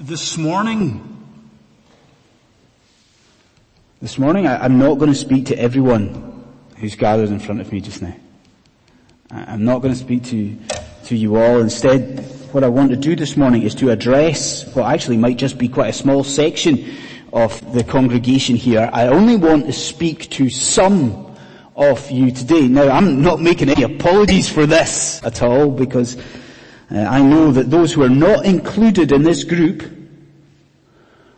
This morning, I'm not going to speak to everyone who's gathered in front of me just now. I'm not going to speak to you all. Instead, what I want to do this morning is to address what actually might just be quite a small section of the congregation here. I only want to speak to some of you today. Now, I'm not making any apologies for this at all, because I know that those who are not included in this group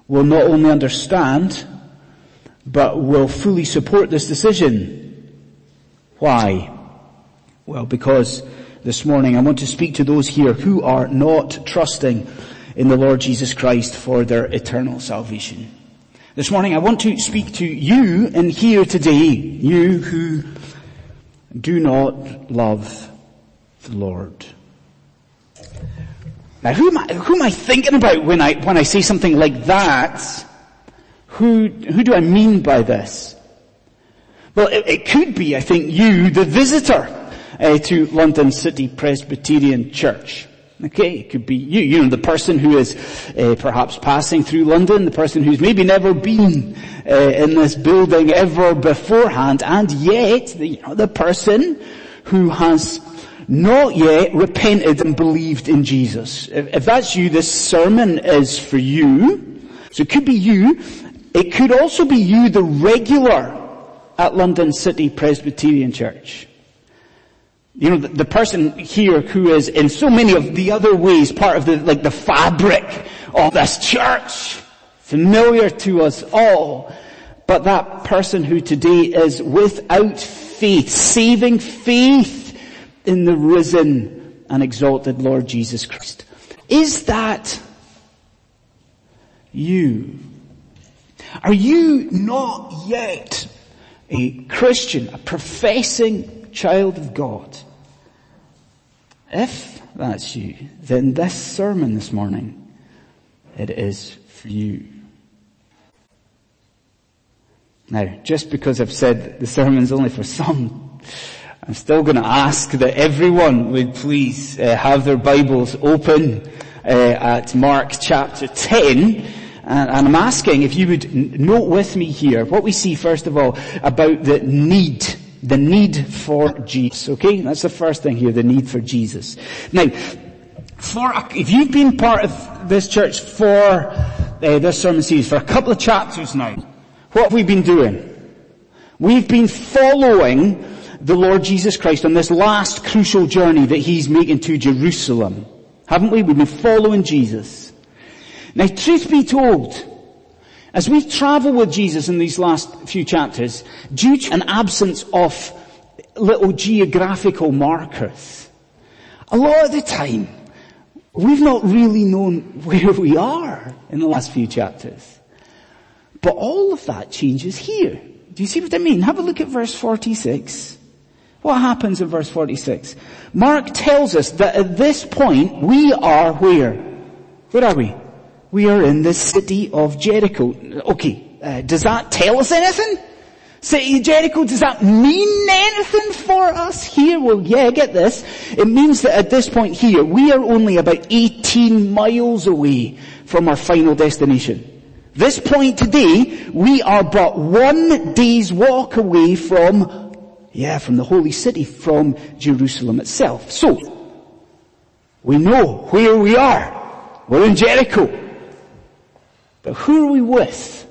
will not only understand, but will fully support this decision. Why? Well, because this morning I want to speak to those here who are not trusting in the Lord Jesus Christ for their eternal salvation. This morning I want to speak to you in here today, you who do not love the Lord. Now, who am I thinking about when I say something like that? Who do I mean by this? Well, it could be, I think, you, the visitor to London City Presbyterian Church. Okay, it could be you know, the person who is perhaps passing through London, the person who's maybe never been in this building ever beforehand, and yet, the person who has not yet repented and believed in Jesus. If that's you, this sermon is for you. So it could be you. It could also be you, the regular at London City Presbyterian Church. You know, the person here who is in so many of the other ways part of the fabric of this church, familiar to us all, but that person who today is without faith, saving faith in the risen and exalted Lord Jesus Christ. Is that you? Are you not yet a Christian, a professing child of God? If that's you, then this sermon this morning, it is for you. Now, just because I've said the sermon's only for some, I'm still going to ask that everyone would please have their Bibles open at Mark chapter 10. And I'm asking if you would note with me here what we see, first of all, about the need for Jesus. Okay, that's the first thing here, the need for Jesus. Now, if you've been part of this church for this sermon series for a couple of chapters now, what have we been doing? We've been following the Lord Jesus Christ on this last crucial journey that he's making to Jerusalem. Haven't we? We've been following Jesus. Now, truth be told, as we travel with Jesus in these last few chapters, due to an absence of little geographical markers, a lot of the time, we've not really known where we are in the last few chapters. But all of that changes here. Do you see what I mean? Have a look at verse 46. What happens in verse 46? Mark tells us that at this point, we are where? Where are we? We are in the city of Jericho. Okay, does that tell us anything? City of Jericho, does that mean anything for us here? Well, yeah, get this. It means that at this point here, we are only about 18 miles away from our final destination. This point today, we are but one day's walk away from the holy city, from Jerusalem itself. So, we know where we are. We're in Jericho. But who are we with?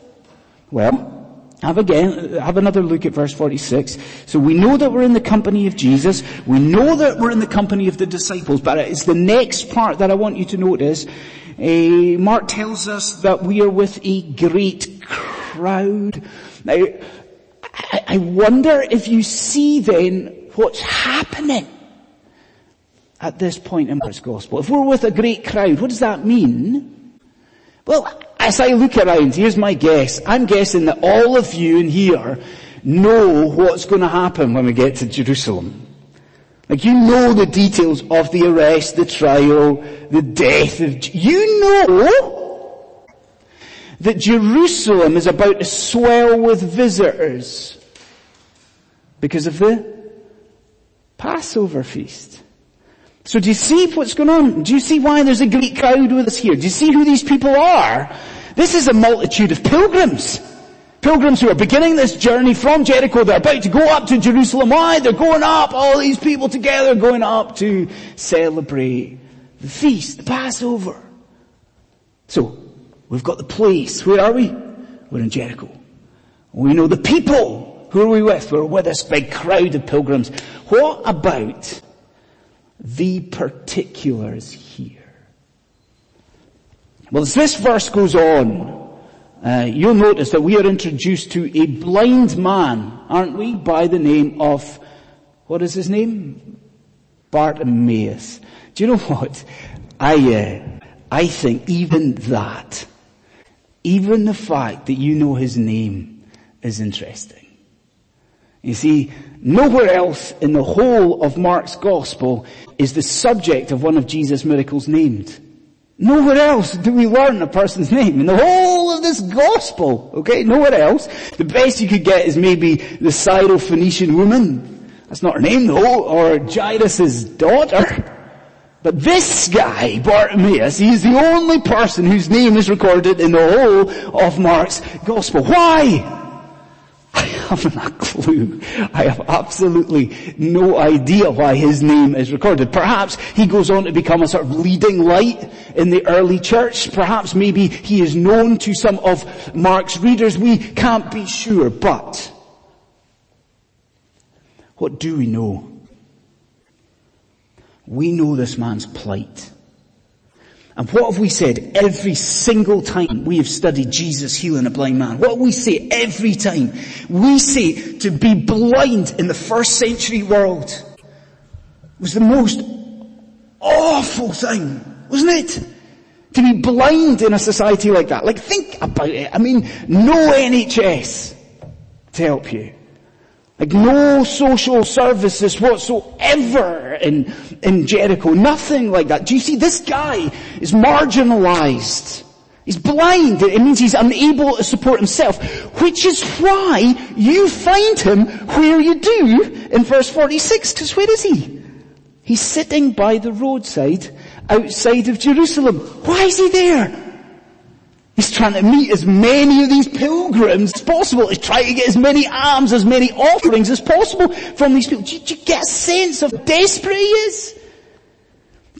Well, have another look at verse 46. So we know that we're in the company of Jesus. We know that we're in the company of the disciples. But it's the next part that I want you to notice. Mark tells us that we are with a great crowd. Now, I wonder if you see then what's happening at this point in Mark's gospel. If we're with a great crowd, what does that mean? Well, as I look around, here's my guess. I'm guessing that all of you in here know what's going to happen when we get to Jerusalem. Like, you know the details of the arrest, the trial, the death of... You know that Jerusalem is about to swell with visitors because of the Passover feast. So do you see what's going on? Do you see why there's a Greek crowd with us here? Do you see who these people are? This is a multitude of pilgrims. Pilgrims who are beginning this journey from Jericho. They're about to go up to Jerusalem. Why? They're going up, all these people together, going up to celebrate the feast, the Passover. So, we've got the place. Where are we? We're in Jericho. We know the people. Who are we with? We're with this big crowd of pilgrims. What about the particulars here? Well, as this verse goes on, you'll notice that we are introduced to a blind man, aren't we, by the name of, what is his name? Bartimaeus. Do you know what? I think even that, even the fact that you know his name is interesting. You see, nowhere else in the whole of Mark's gospel is the subject of one of Jesus' miracles named. Nowhere else do we learn a person's name in the whole of this gospel, okay? Nowhere else. The best you could get is maybe the Syrophoenician woman. That's not her name though, or Jairus' daughter. But this guy, Bartimaeus, he's the only person whose name is recorded in the whole of Mark's gospel. Why? I haven't a clue. I have absolutely no idea why his name is recorded. Perhaps he goes on to become a sort of leading light in the early church. Perhaps maybe he is known to some of Mark's readers. We can't be sure, but what do we know? We know this man's plight. And what have we said every single time we have studied Jesus healing a blind man? What we say every time? We say to be blind in the first century world was the most awful thing, wasn't it? To be blind in a society like that. Like, think about it. I mean, no NHS to help you. Like, no social services whatsoever in Jericho. Nothing like that. Do you see? This guy is marginalized. He's blind. It means he's unable to support himself. Which is why you find him where you do in verse 46. Because where is he? He's sitting by the roadside outside of Jerusalem. Why is he there? He's trying to meet as many of these pilgrims as possible. He's trying to get as many alms, as many offerings as possible from these people. Do you get a sense of how desperate he is?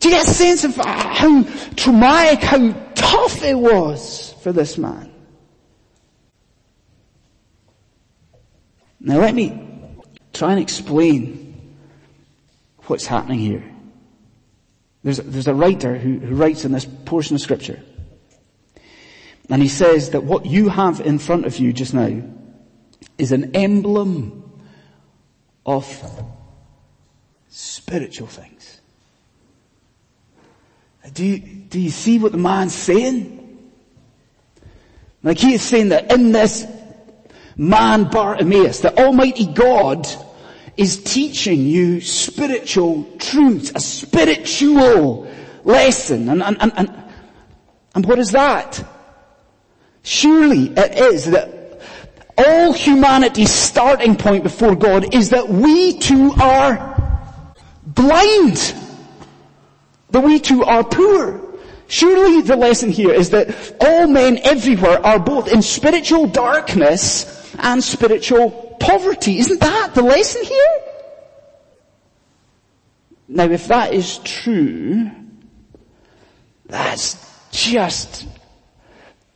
Do you get a sense of how traumatic, how tough it was for this man? Now let me try and explain what's happening here. There's a writer who writes in this portion of scripture. And he says that what you have in front of you just now is an emblem of spiritual things. Do you see what the man's saying? Like, he is saying that in this man Bartimaeus, that Almighty God is teaching you spiritual truths, a spiritual lesson. And what is that? Surely it is that all humanity's starting point before God is that we too are blind. That we too are poor. Surely the lesson here is that all men everywhere are both in spiritual darkness and spiritual poverty. Isn't that the lesson here? Now if that is true, that's just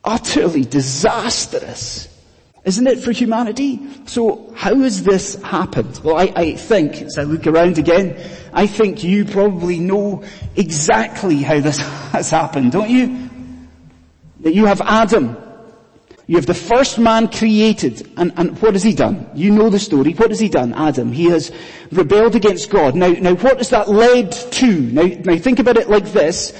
utterly disastrous, isn't it, for humanity? So how has this happened? Well, I think, as I look around again, I think you probably know exactly how this has happened, don't you? That you have Adam. You have the first man created, and what has he done? You know the story. What has he done, Adam? He has rebelled against God. Now what has that led to? Now think about it like this,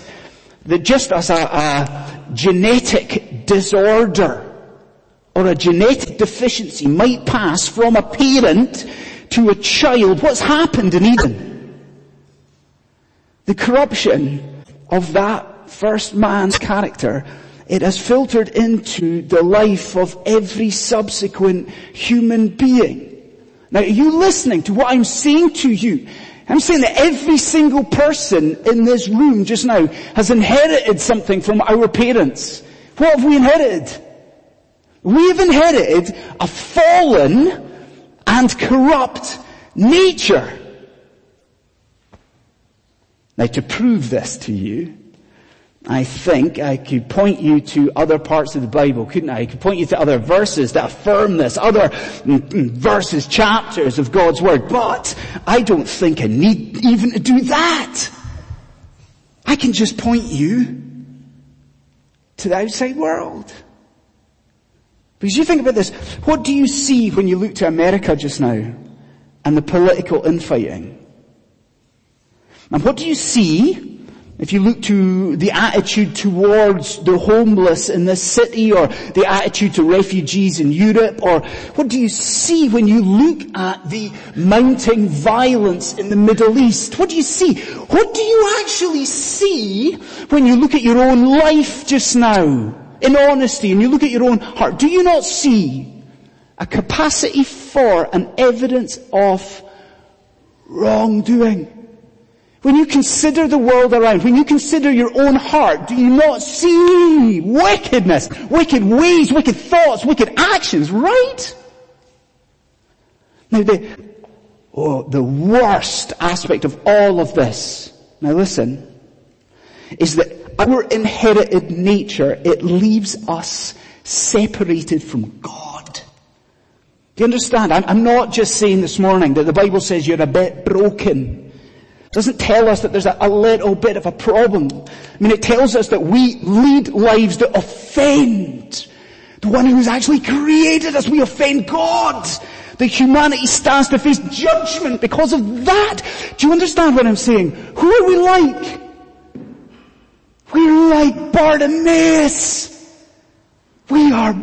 that just as a genetic disorder or a genetic deficiency might pass from a parent to a child. What's happened in Eden? The corruption of that first man's character, it has filtered into the life of every subsequent human being. Now, are you listening to what I'm saying to you? I'm saying that every single person in this room just now has inherited something from our parents. What have we inherited? We've inherited a fallen and corrupt nature. Now, to prove this to you, I think I could point you to other parts of the Bible, couldn't I? I could point you to other verses that affirm this, other verses, chapters of God's Word. But I don't think I need even to do that. I can just point you to the outside world. Because you think about this, what do you see when you look to America just now and the political infighting? And what do you see if you look to the attitude towards the homeless in this city, or the attitude to refugees in Europe? Or what do you see when you look at the mounting violence in the Middle East? What do you see? What do you actually see when you look at your own life just now, in honesty, and you look at your own heart? Do you not see a capacity for an evidence of wrongdoing? When you consider the world around, when you consider your own heart, do you not see wickedness, wicked ways, wicked thoughts, wicked actions, right? Now the worst aspect of all of this, now listen, is that our inherited nature, it leaves us separated from God. Do you understand? I'm not just saying this morning that the Bible says you're a bit broken. Doesn't tell us that there's a little bit of a problem. I mean, it tells us that we lead lives that offend the one who's actually created us. We offend God. That humanity stands to face judgment because of that. Do you understand what I'm saying? Who are we like? We're like Bartimaeus. We are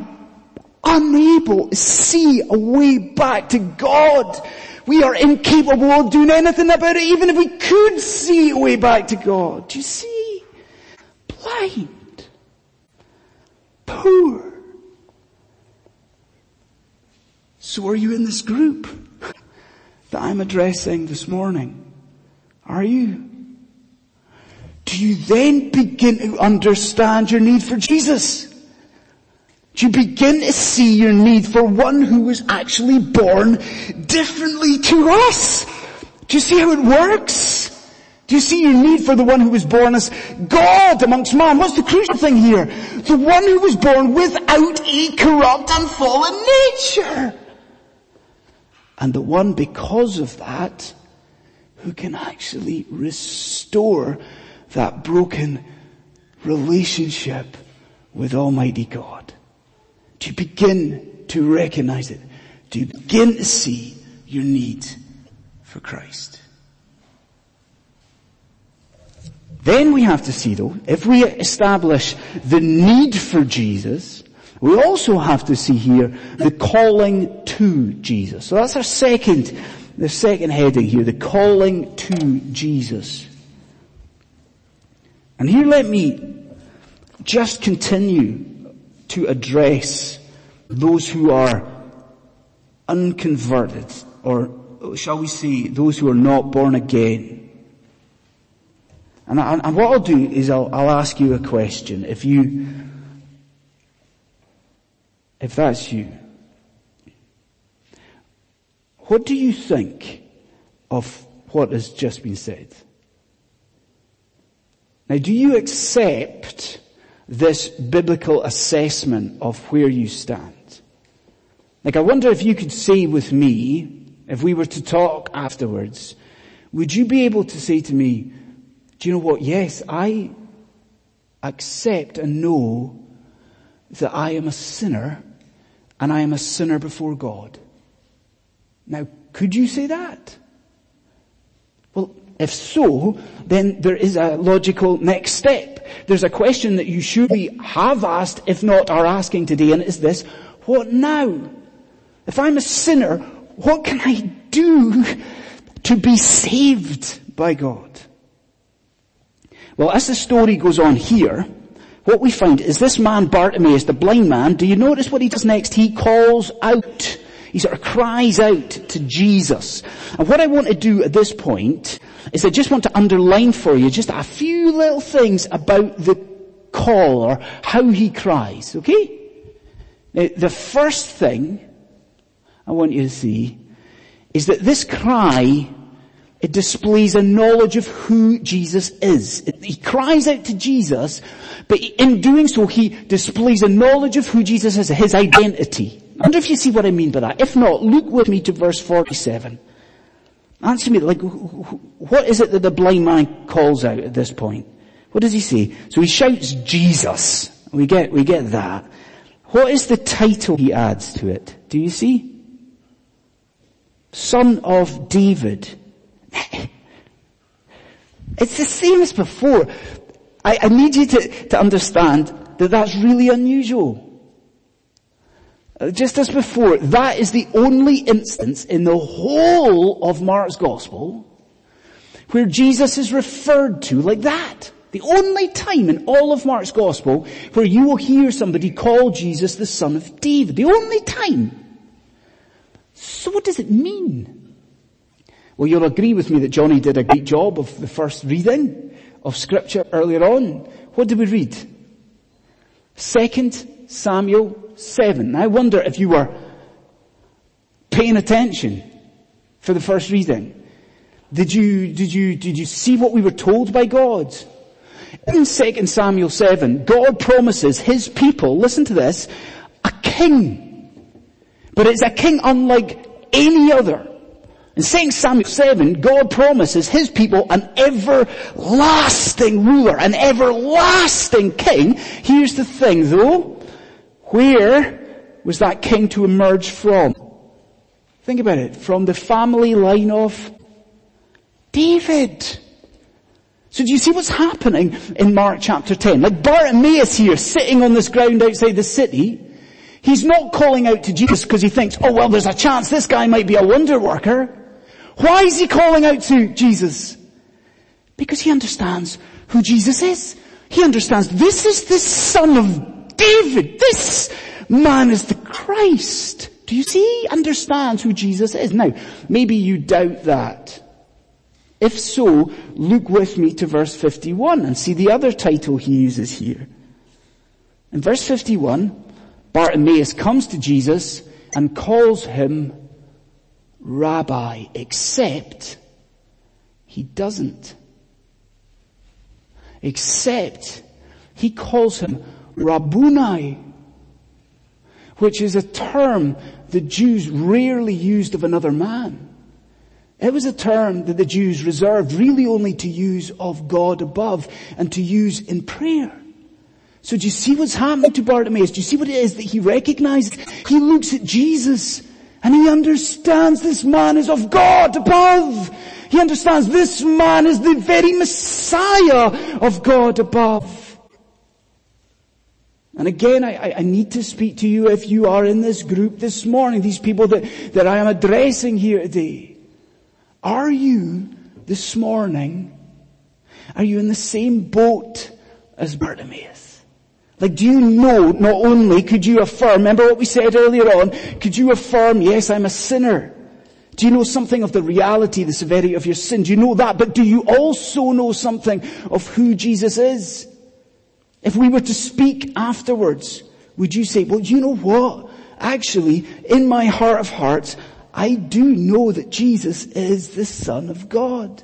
unable to see a way back to God. We are incapable of doing anything about it, even if we could see a way back to God. Do you see? Blind. Poor. So are you in this group that I'm addressing this morning? Are you? Do you then begin to understand your need for Jesus? Do you begin to see your need for one who was actually born differently to us? Do you see how it works? Do you see your need for the one who was born as God amongst man? What's the crucial thing here? The one who was born without a corrupt and fallen nature. And the one, because of that, who can actually restore that broken relationship with Almighty God. Do you begin to recognize it? Do you begin to see your need for Christ? Then we have to see, though, if we establish the need for Jesus, we also have to see here the calling to Jesus. So that's our second heading here, the calling to Jesus. And here let me just continue to address those who are unconverted, or shall we say, those who are not born again. And what I'll do is I'll ask you a question. If that's you, what do you think of what has just been said? Now, do you accept this biblical assessment of where you stand? Like, I wonder if you could say with me, if we were to talk afterwards, would you be able to say to me, do you know what? Yes, I accept and know that I am a sinner, and I am a sinner before God. Now, could you say that? Well, if so, then there is a logical next step. There's a question that you surely have asked, if not are asking today, and it is this: what now? If I'm a sinner, what can I do to be saved by God? Well, as the story goes on here, what we find is this man Bartimaeus, the blind man, do you notice what he does next? He calls out. He sort of cries out to Jesus. And what I want to do at this point is I just want to underline for you just a few little things about the call or how he cries, okay? Now, the first thing I want you to see is that this cry, it displays a knowledge of who Jesus is. He cries out to Jesus, but in doing so, he displays a knowledge of who Jesus is, his identity. I wonder if you see what I mean by that. If not, look with me to verse 47. Answer me, like, what is it that the blind man calls out at this point? What does he say? So he shouts, Jesus. We get that. What is the title he adds to it? Do you see? Son of David. It's the same as before. I need you to understand that that's really unusual. Just as before, that is the only instance in the whole of Mark's Gospel where Jesus is referred to like that. The only time in all of Mark's Gospel where you will hear somebody call Jesus the Son of David. The only time. So what does it mean? Well, you'll agree with me that Johnny did a great job of the first reading of Scripture earlier on. What did we read? 2 Samuel 7. I wonder if you were paying attention for the first reading. Did you see what we were told by God? In 2 Samuel 7, God promises his people, listen to this, a king. But it's a king unlike any other. In 2 Samuel 7, God promises his people an everlasting ruler, an everlasting king. Here's the thing though, where was that king to emerge from? Think about it, from the family line of David. So do you see what's happening in Mark chapter 10? Like Bartimaeus here, sitting on this ground outside the city, he's not calling out to Jesus because he thinks, oh well, there's a chance this guy might be a wonder worker. Why is he calling out to Jesus? Because he understands who Jesus is. He understands this is the Son of David. This man is the Christ. Do you see? He understands who Jesus is. Now, maybe you doubt that. If so, look with me to verse 51 and see the other title he uses here. In verse 51, Bartimaeus comes to Jesus and calls him Rabbi, except he doesn't. Except he calls him Rabboni, which is a term the Jews rarely used of another man. It was a term that the Jews reserved really only to use of God above and to use in prayer. So do you see what's happening to Bartimaeus? Do you see what it is that he recognizes? He looks at Jesus and he understands this man is of God above. He understands this man is the very Messiah of God above. And again, I need to speak to you if you are in this group this morning, these people that I am addressing here today. Are you this morning, are you in the same boat as Bartimaeus? Like, do you know, not only could you affirm, remember what we said earlier on, could you affirm, yes, I'm a sinner? Do you know something of the reality, the severity of your sin? Do you know that? But do you also know something of who Jesus is? If we were to speak afterwards, would you say, well, you know what? Actually, in my heart of hearts, I do know that Jesus is the Son of God.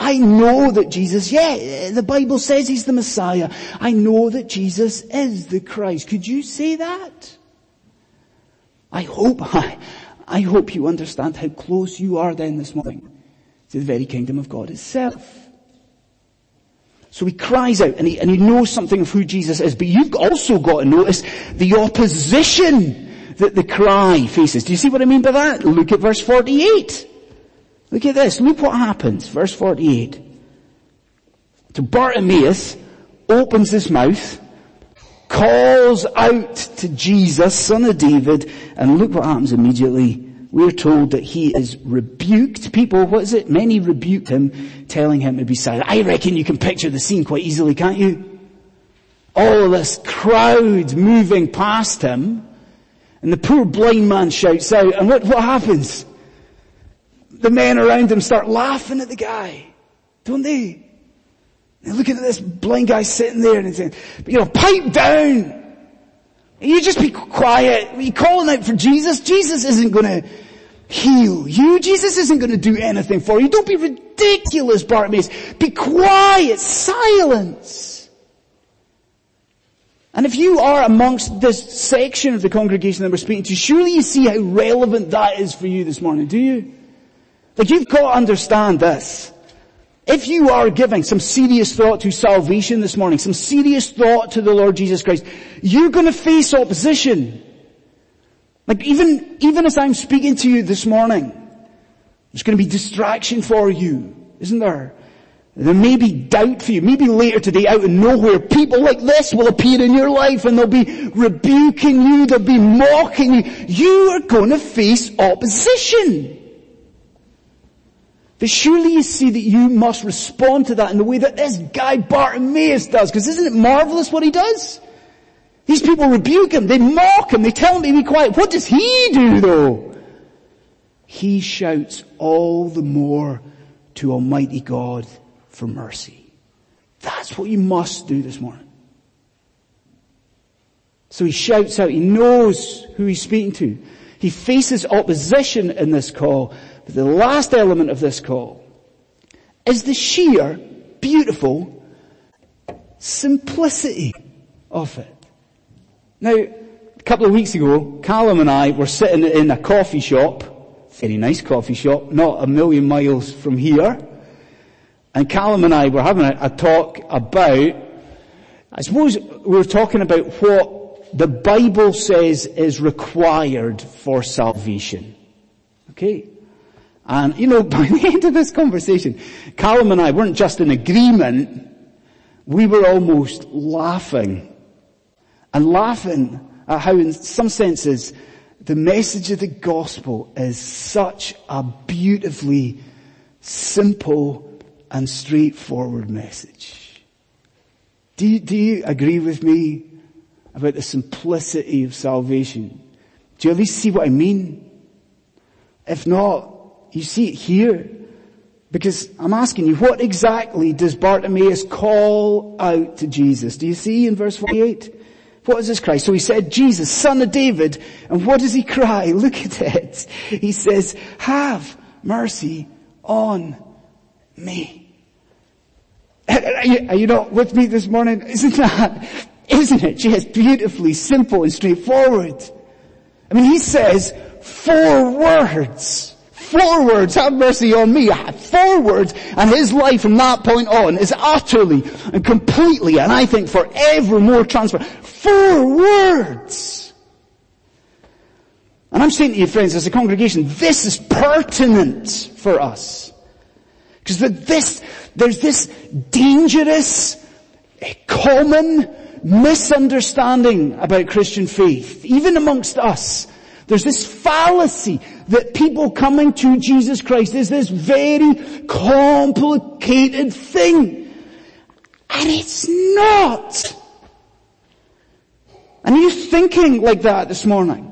I know that Jesus, the Bible says he's the Messiah. I know that Jesus is the Christ. Could you say that? I hope you understand how close you are then this morning to the very kingdom of God itself. So he cries out and he knows something of who Jesus is, but you've also got to notice the opposition that the cry faces. Do you see what I mean by that? Look at verse 48. Look at this. Look what happens. Verse 48. So Bartimaeus opens his mouth, calls out to Jesus, Son of David, and look what happens immediately. We're told that he is rebuked. People, what is it? Many rebuked him, telling him to be silent. I reckon you can picture the scene quite easily, can't you? All this crowd moving past him. And the poor blind man shouts out, and what happens? The men around him start laughing at the guy, don't they? They're looking at this blind guy sitting there and saying, you know, pipe down. You just be quiet. You're calling out for Jesus. Jesus isn't going to heal you. Jesus isn't going to do anything for you. Don't be ridiculous, Bartimaeus. Be quiet. Silence. And if you are amongst this section of the congregation that we're speaking to, surely you see how relevant that is for you this morning, do you? Like, you've got to understand this. If you are giving some serious thought to salvation this morning, some serious thought to the Lord Jesus Christ, you're going to face opposition. Like, even as I'm speaking to you this morning, there's going to be distraction for you, isn't there? There may be doubt for you. Maybe later today, out of nowhere, people like this will appear in your life and they'll be rebuking you, they'll be mocking you. You are going to face opposition. But surely you see that you must respond to that in the way that this guy Bartimaeus does. Because isn't it marvelous what he does? These people rebuke him, they mock him, they tell him to be quiet. What does he do though? He shouts all the more to Almighty God for mercy. That's what you must do this morning. So he shouts out, he knows who he's speaking to. He faces opposition in this call. But the last element of this call is the sheer, beautiful simplicity of it. Now, a couple of weeks ago, Callum and I were sitting in a coffee shop, very nice coffee shop, not a million miles from here, and Callum and I were having a talk about, I suppose we were talking about what the Bible says is required for salvation. Okay? And, you know, by the end of this conversation, Callum and I weren't just in agreement, we were almost laughing. And laughing at how, in some senses, the message of the gospel is such a beautifully simple and straightforward message. Do you agree with me about the simplicity of salvation? Do you at least see what I mean? If not, you see it here, because I'm asking you, what exactly does Bartimaeus call out to Jesus? Do you see in verse 48? What is his cry? So he said, Jesus, Son of David, and what does he cry? Look at it. He says, have mercy on me. Are you not with me this morning? Isn't it just beautifully simple and straightforward? I mean, he says four words, have mercy on me. 4 words, and his life from that point on is utterly and completely, and I think forevermore transformed. 4 words. And I'm saying to you, friends, as a congregation, this is pertinent for us. Because there's this dangerous, common misunderstanding about Christian faith, even amongst us. There's this fallacy that people coming to Jesus Christ is this very complicated thing. And it's not. And are you thinking like that this morning?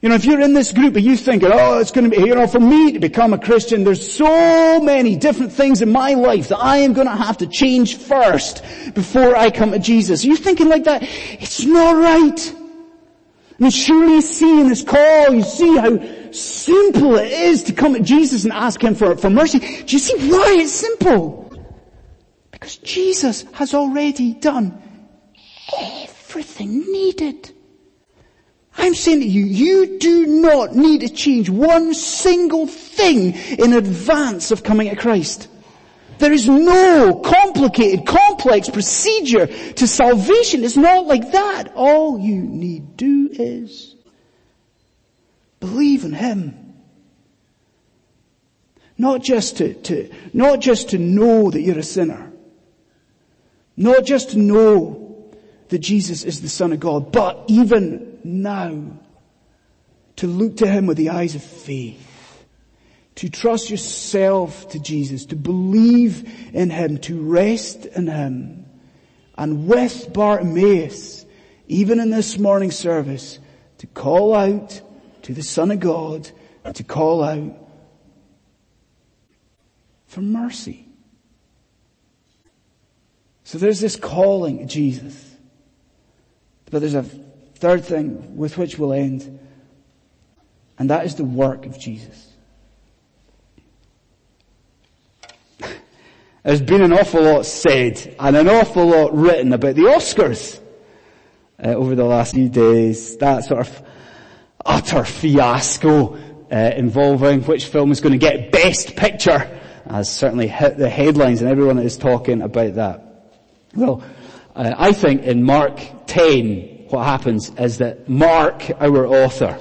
You know, if you're in this group and you think, it's going to be, for me to become a Christian, there's so many different things in my life that I am going to have to change first before I come to Jesus. Are you thinking like that? It's not right. I mean, surely you see in this call, you see how simple it is to come at Jesus and ask him for mercy. Do you see why it's simple? Because Jesus has already done everything needed. I'm saying to you, you do not need to change one single thing in advance of coming to Christ. There is no complicated, complex procedure to salvation. It's not like that. All you need do is believe in him. Not just to know that you're a sinner. Not just to know that Jesus is the Son of God, but even now to look to him with the eyes of faith. To trust yourself to Jesus, to believe in him, to rest in him. And with Bartimaeus, even in this morning's service, to call out to the Son of God and to call out for mercy. So there's this calling, Jesus. But there's a third thing with which we'll end, and that is the work of Jesus. There's been an awful lot said and an awful lot written about the Oscars over the last few days. That sort of utter fiasco involving which film is going to get Best Picture has certainly hit the headlines, and everyone is talking about that. Well, I think in Mark 10, what happens is that Mark, our author,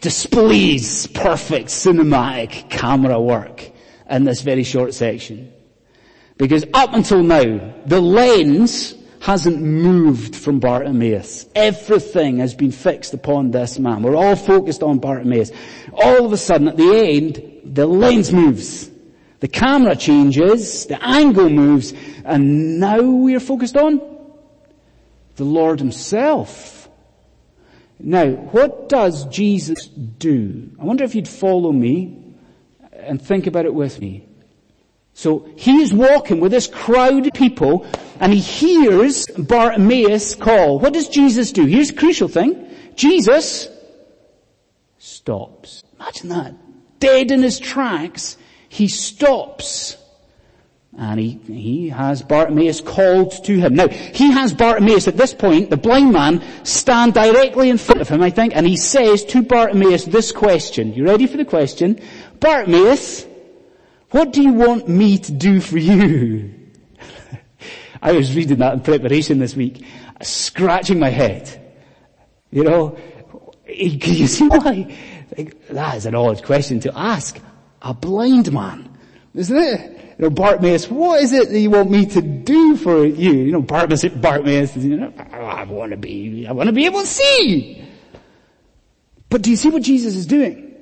displays perfect cinematic camera work in this very short section. Because up until now, the lens hasn't moved from Bartimaeus. Everything has been fixed upon this man. We're all focused on Bartimaeus. All of a sudden, at the end, the lens moves. The camera changes, the angle moves, and now we are focused on the Lord himself. Now, what does Jesus do? I wonder if you'd follow me and think about it with me. So he is walking with this crowd of people, and he hears Bartimaeus call. What does Jesus do? Here's the crucial thing. Jesus stops. Imagine that. Dead in his tracks. He stops, and he has Bartimaeus called to him. Now, he has Bartimaeus at this point, the blind man, stand directly in front of him, I think, and he says to Bartimaeus this question. You ready for the question? Bartimaeus, what do you want me to do for you? I was reading that in preparation this week, scratching my head. You know, can you see why? That is an odd question to ask. A blind man, isn't it? You know, Bartimaeus, what is it that you want me to do for you? You know, Bartimaeus, you know, I want to be able to see. But do you see what Jesus is doing?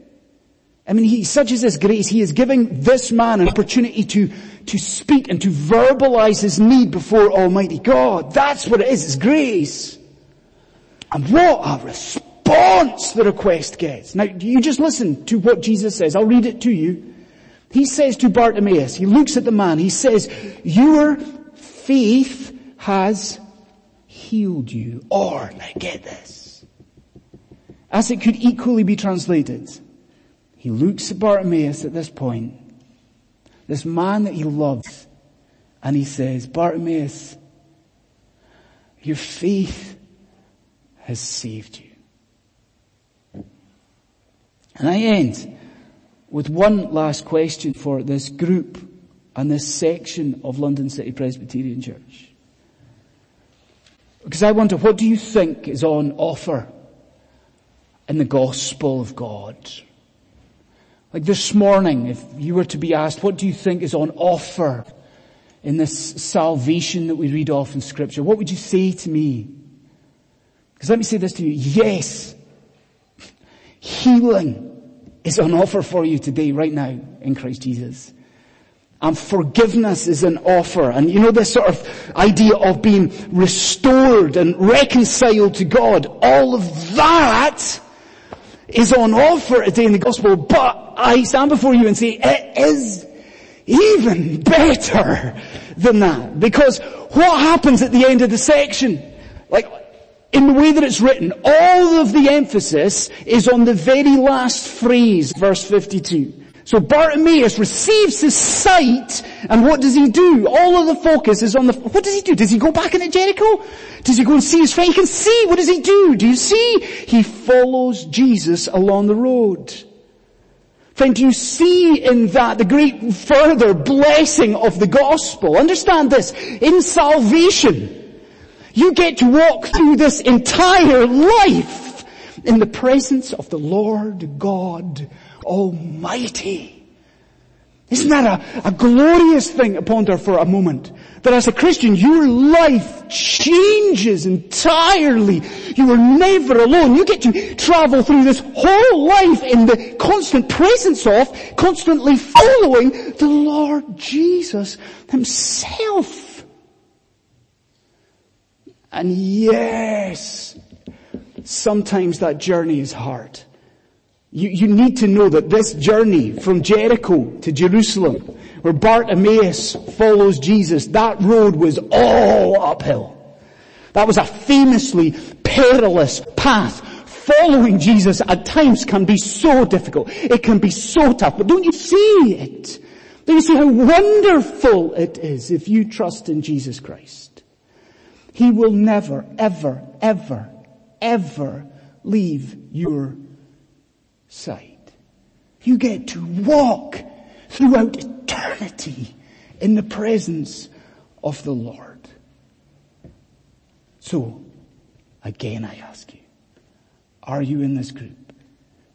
I mean, he, such is this grace, he is giving this man an opportunity to speak and to verbalize his need before Almighty God. That's what it is, it's grace. And what a response. The request gets. Now, you just listen to what Jesus says. I'll read it to you. He says to Bartimaeus, he looks at the man, he says, your faith has healed you. Or, now get this, as it could equally be translated, he looks at Bartimaeus at this point, this man that he loves, and he says, Bartimaeus, your faith has saved you. And I end with one last question for this group and this section of London City Presbyterian Church. Because I wonder, what do you think is on offer in the gospel of God? Like this morning, if you were to be asked, what do you think is on offer in this salvation that we read off in Scripture? What would you say to me? Because let me say this to you. Yes, healing is on offer for you today, right now, in Christ Jesus. And forgiveness is an offer. And you know this sort of idea of being restored and reconciled to God. All of that is on offer today in the gospel. But I stand before you and say, it is even better than that. Because what happens at the end of the section? Like, in the way that it's written, all of the emphasis is on the very last phrase, verse 52. So Bartimaeus receives his sight, and what does he do? All of the focus is on the... What does he do? Does he go back into Jericho? Does he go and see his friend? He can see. What does he do? Do you see? He follows Jesus along the road. Friend, do you see in that the great further blessing of the gospel? Understand this. In salvation, you get to walk through this entire life in the presence of the Lord God Almighty. Isn't that a glorious thing to ponder for a moment? That as a Christian, your life changes entirely. You are never alone. You get to travel through this whole life in the constant presence of, constantly following the Lord Jesus himself. And yes, sometimes that journey is hard. You need to know that this journey from Jericho to Jerusalem, where Bartimaeus follows Jesus, that road was all uphill. That was a famously perilous path. Following Jesus at times can be so difficult. It can be so tough. But don't you see it? Don't you see how wonderful it is if you trust in Jesus Christ? He will never, ever, ever, ever leave your side. You get to walk throughout eternity in the presence of the Lord. So, again I ask you, are you in this group?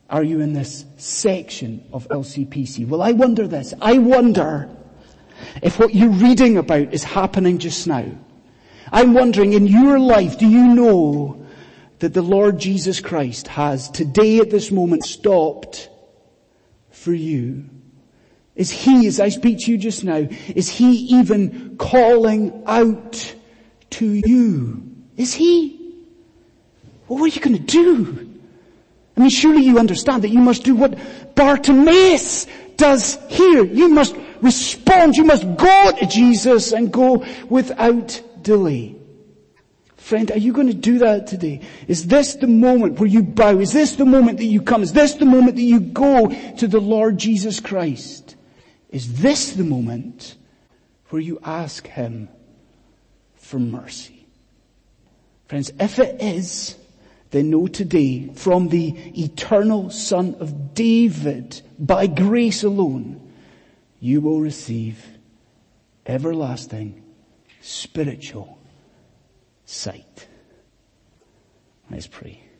Are you in this section of LCPC? Well, I wonder this. I wonder if what you're reading about is happening just now. I'm wondering, in your life, do you know that the Lord Jesus Christ has today at this moment stopped for you? Is He, as I speak to you just now, is He even calling out to you? Is He? Well, what are you going to do? I mean, surely you understand that you must do what Bartimaeus does here. You must respond. You must go to Jesus and go without delay. Friend, are you going to do that today? Is this the moment where you bow? Is this the moment that you come? Is this the moment that you go to the Lord Jesus Christ? Is this the moment where you ask Him for mercy? Friends, if it is, then know today from the eternal Son of David, by grace alone, you will receive everlasting spiritual sight. Let's pray.